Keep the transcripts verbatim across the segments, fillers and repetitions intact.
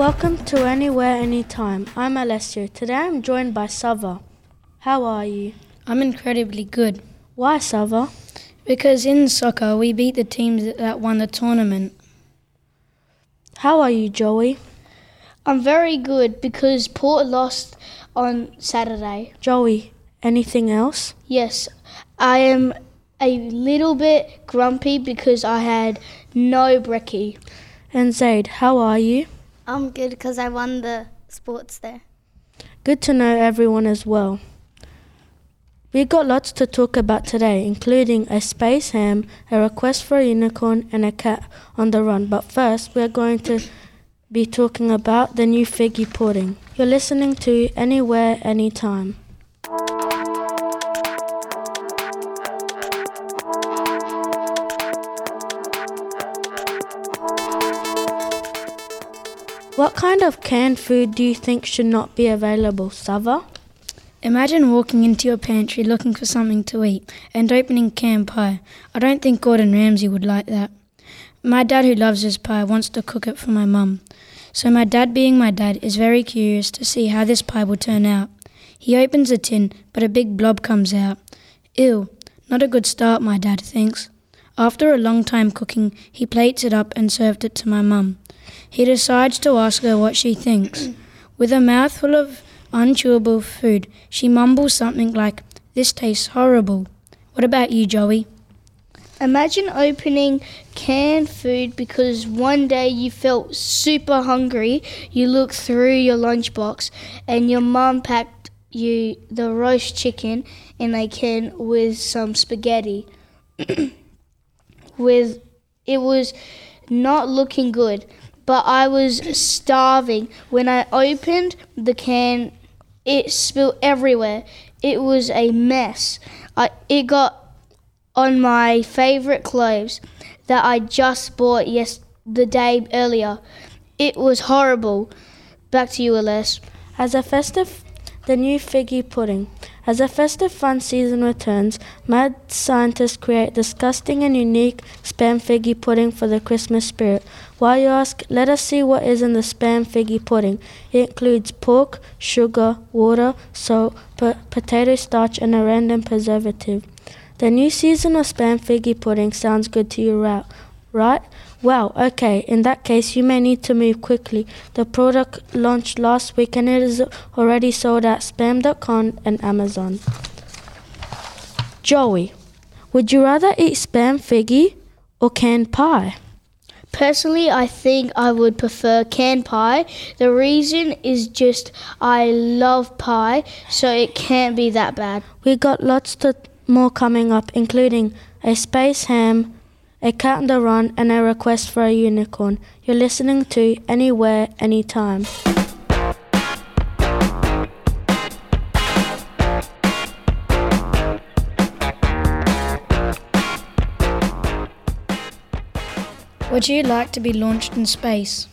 Welcome to Anywhere, Anytime. I'm Alessio. Today I'm joined by Savva. How are you? I'm incredibly good. Why, Savva? Because in soccer we beat the teams that won the tournament. How are you, Joey? I'm very good because Port lost on Saturday. Joey, anything else? Yes, I am a little bit grumpy because I had no brekkie. And Zayd, how are you? I'm good because I won the sports there. Good to know everyone as well. We've got lots to talk about today, including a space ham, a request for a unicorn, and a cat on the run. But first, we're going to be talking about the new figgy pudding. You're listening to Anywhere, Anytime. What kind of canned food do you think should not be available, Savva? Imagine walking into your pantry looking for something to eat and opening canned pie. I don't think Gordon Ramsay would like that. My dad, who loves his pie, wants to cook it for my mum. So my dad, being my dad, is very curious to see how this pie will turn out. He opens the tin, but a big blob comes out. Ew, not a good start, my dad thinks. After a long time cooking, he plates it up and served it to my mum. He decides to ask her what she thinks. With a mouthful of unchewable food, she mumbles something like, "This tastes horrible." What about you, Joey? Imagine opening canned food because one day you felt super hungry, you looked through your lunchbox, and your mum packed you the roast chicken in a can with some spaghetti. With it was not looking good, but I was starving. When I opened the can, it spilled everywhere. It was a mess. I, it got on my favourite clothes that I just bought yes, the day earlier. It was horrible. Back to you, Aless. As a festive, the new figgy pudding. As a festive fun season returns, mad scientists create disgusting and unique spam figgy pudding for the Christmas spirit. While you ask, let us see what is in the spam figgy pudding. It includes pork, sugar, water, salt, po- potato starch, and a random preservative. The new season of spam figgy pudding sounds good to you, right? Right? Well, okay, in that case, you may need to move quickly. The product launched last week and it is already sold at spam dot com and Amazon. Joey, would you rather eat spam figgy or canned pie? Personally, I think I would prefer canned pie. The reason is just I love pie, so it can't be that bad. We got lots to more coming up, including a space ham, a cat on the run, and a request for a unicorn. You're listening to Anywhere, Anytime. Would you like to be launched in space?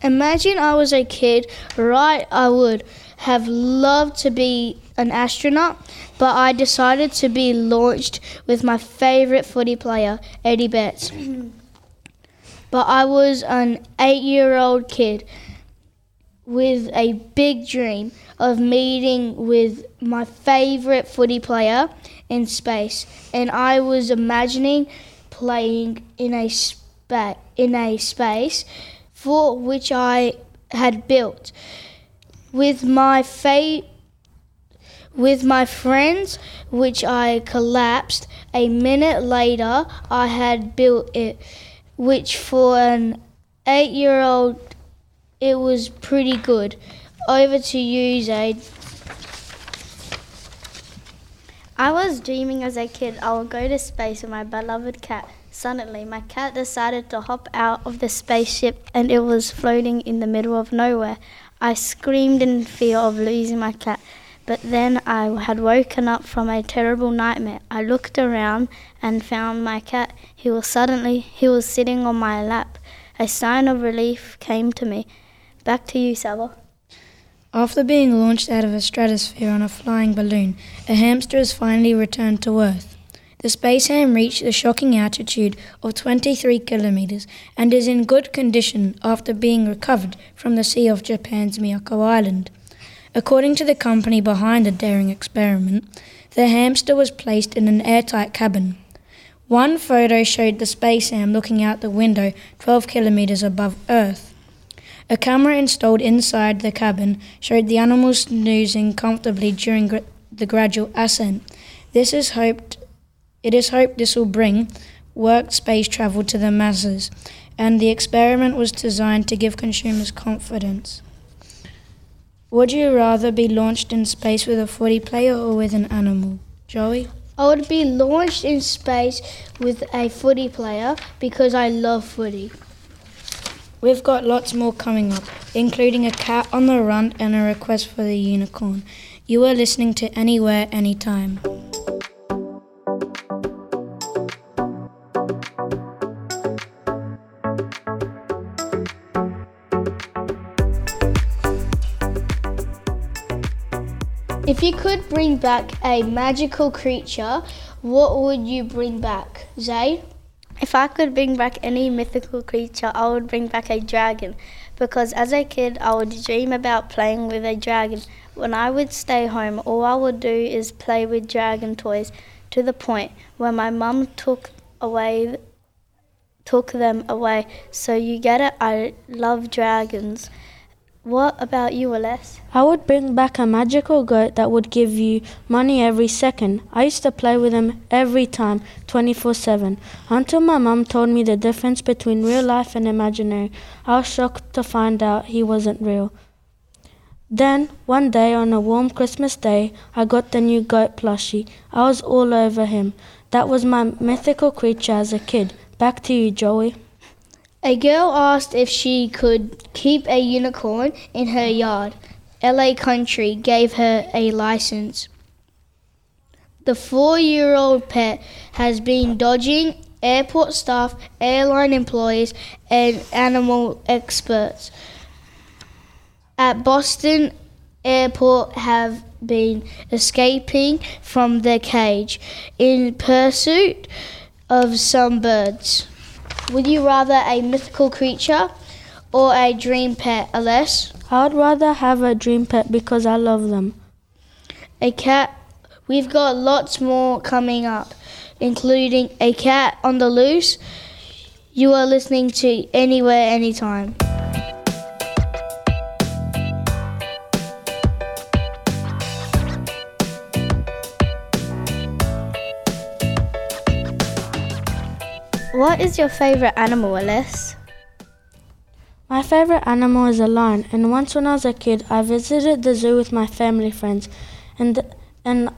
Imagine I was a kid, right? I would have loved to be an astronaut, but I decided to be launched with my favourite footy player, Eddie Betts. But I was an eight-year-old kid with a big dream of meeting with my favourite footy player in space, and I was imagining playing in a spa- in a space for which I had built. With my fa- with my friends, which I collapsed. A minute later, I had built it, which for an eight-year-old, it was pretty good. Over to you, Zayd. I was dreaming as a kid, I will go to space with my beloved cat. Suddenly, my cat decided to hop out of the spaceship and it was floating in the middle of nowhere. I screamed in fear of losing my cat, but then I had woken up from a terrible nightmare. I looked around and found my cat. He was suddenly, he was sitting on my lap. A sign of relief came to me. Back to you, Savva. After being launched out of a stratosphere on a flying balloon, a hamster is finally returned to Earth. The Spaceham reached the shocking altitude of twenty-three kilometers and is in good condition after being recovered from the Sea of Japan's Miyako Island. According to the company behind the daring experiment, the hamster was placed in an airtight cabin. One photo showed the Spaceham looking out the window twelve kilometers above Earth. A camera installed inside the cabin showed the animal snoozing comfortably during gr- the gradual ascent. This is hoped, it is hoped this will bring worked space travel to the masses, and the experiment was designed to give consumers confidence. Would you rather be launched in space with a forty player or with an animal? Joey? I would be launched in space with a footy player because I love footy. We've got lots more coming up, including a cat on the run and a request for the unicorn. You are listening to Anywhere, Anytime. If you could bring back a magical creature, what would you bring back, Zayd? If I could bring back any mythical creature, I would bring back a dragon, because as a kid I would dream about playing with a dragon. When I would stay home, all I would do is play with dragon toys, to the point where my mum took away, took them away. So you get it, I love dragons. What about you, Alessio? I would bring back a magical goat that would give you money every second. I used to play with them every time, twenty-four seven, until my mum told me the difference between real life and imaginary. I was shocked to find out he wasn't real. Then, one day on a warm Christmas day, I got the new goat plushie. I was all over him. That was my mythical creature as a kid. Back to you, Joey. A girl asked if she could keep a unicorn in her yard. L A Country gave her a license. The four-year-old pet has been dodging airport staff, airline employees, and animal experts at Boston Airport have been escaping from their cage in pursuit of some birds. Would you rather a mythical creature or a dream pet, Aless? I would rather have a dream pet because I love them. A cat. We've got lots more coming up, including a cat on the loose. You are listening to Anywhere, Anytime. What is your favourite animal, Alice? My favourite animal is a lion, and once when I was a kid, I visited the zoo with my family friends, and th- and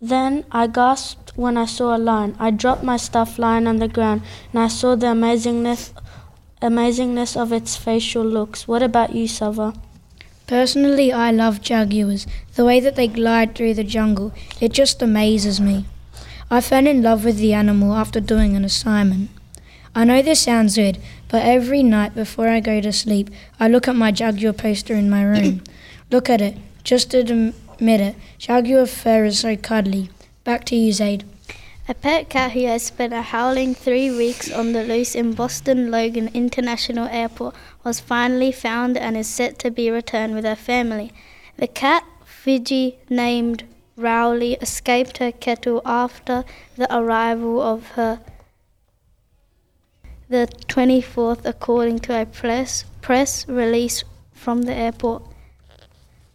then I gasped when I saw a lion. I dropped my stuffed lion on the ground, and I saw the amazingness, amazingness of its facial looks. What about you, Savva? Personally, I love jaguars. The way that they glide through the jungle, it just amazes me. I fell in love with the animal after doing an assignment. I know this sounds weird, but every night before I go to sleep, I look at my jaguar poster in my room. Look at it. Just admit it. Jaguar fur is so cuddly. Back to you, Zayd. A pet cat who has spent a howling three weeks on the loose in Boston Logan International Airport was finally found and is set to be returned with her family. The cat, Fiji, named Rowley, escaped her kettle after the arrival of her the twenty-fourth, according to a press press release from the airport.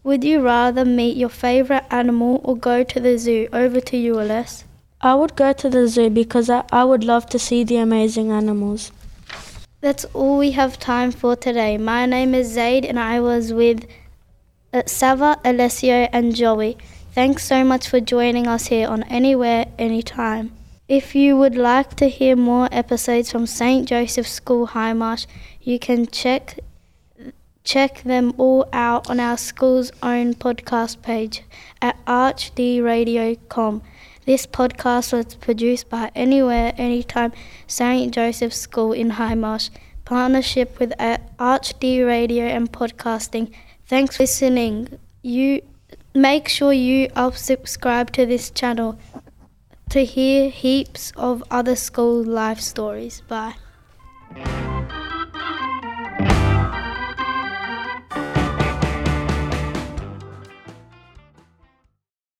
Would you rather meet your favourite animal or go to the zoo? Over to you, Alice. I would go to the zoo because I, I would love to see the amazing animals. That's all we have time for today. My name is Zayd and I was with uh, Savva, Alessio and Joey. Thanks so much for joining us here on Anywhere, Anytime. If you would like to hear more episodes from St Joseph's School Hindmarsh, you can check check them all out on our school's own podcast page at arch d radio dot com. This podcast was produced by Anywhere, Anytime St Joseph's School in Hindmarsh, partnership with ArchD Radio and Podcasting. Thanks for listening. You make sure you are subscribed to this channel. to hear heaps of other school life stories. Bye.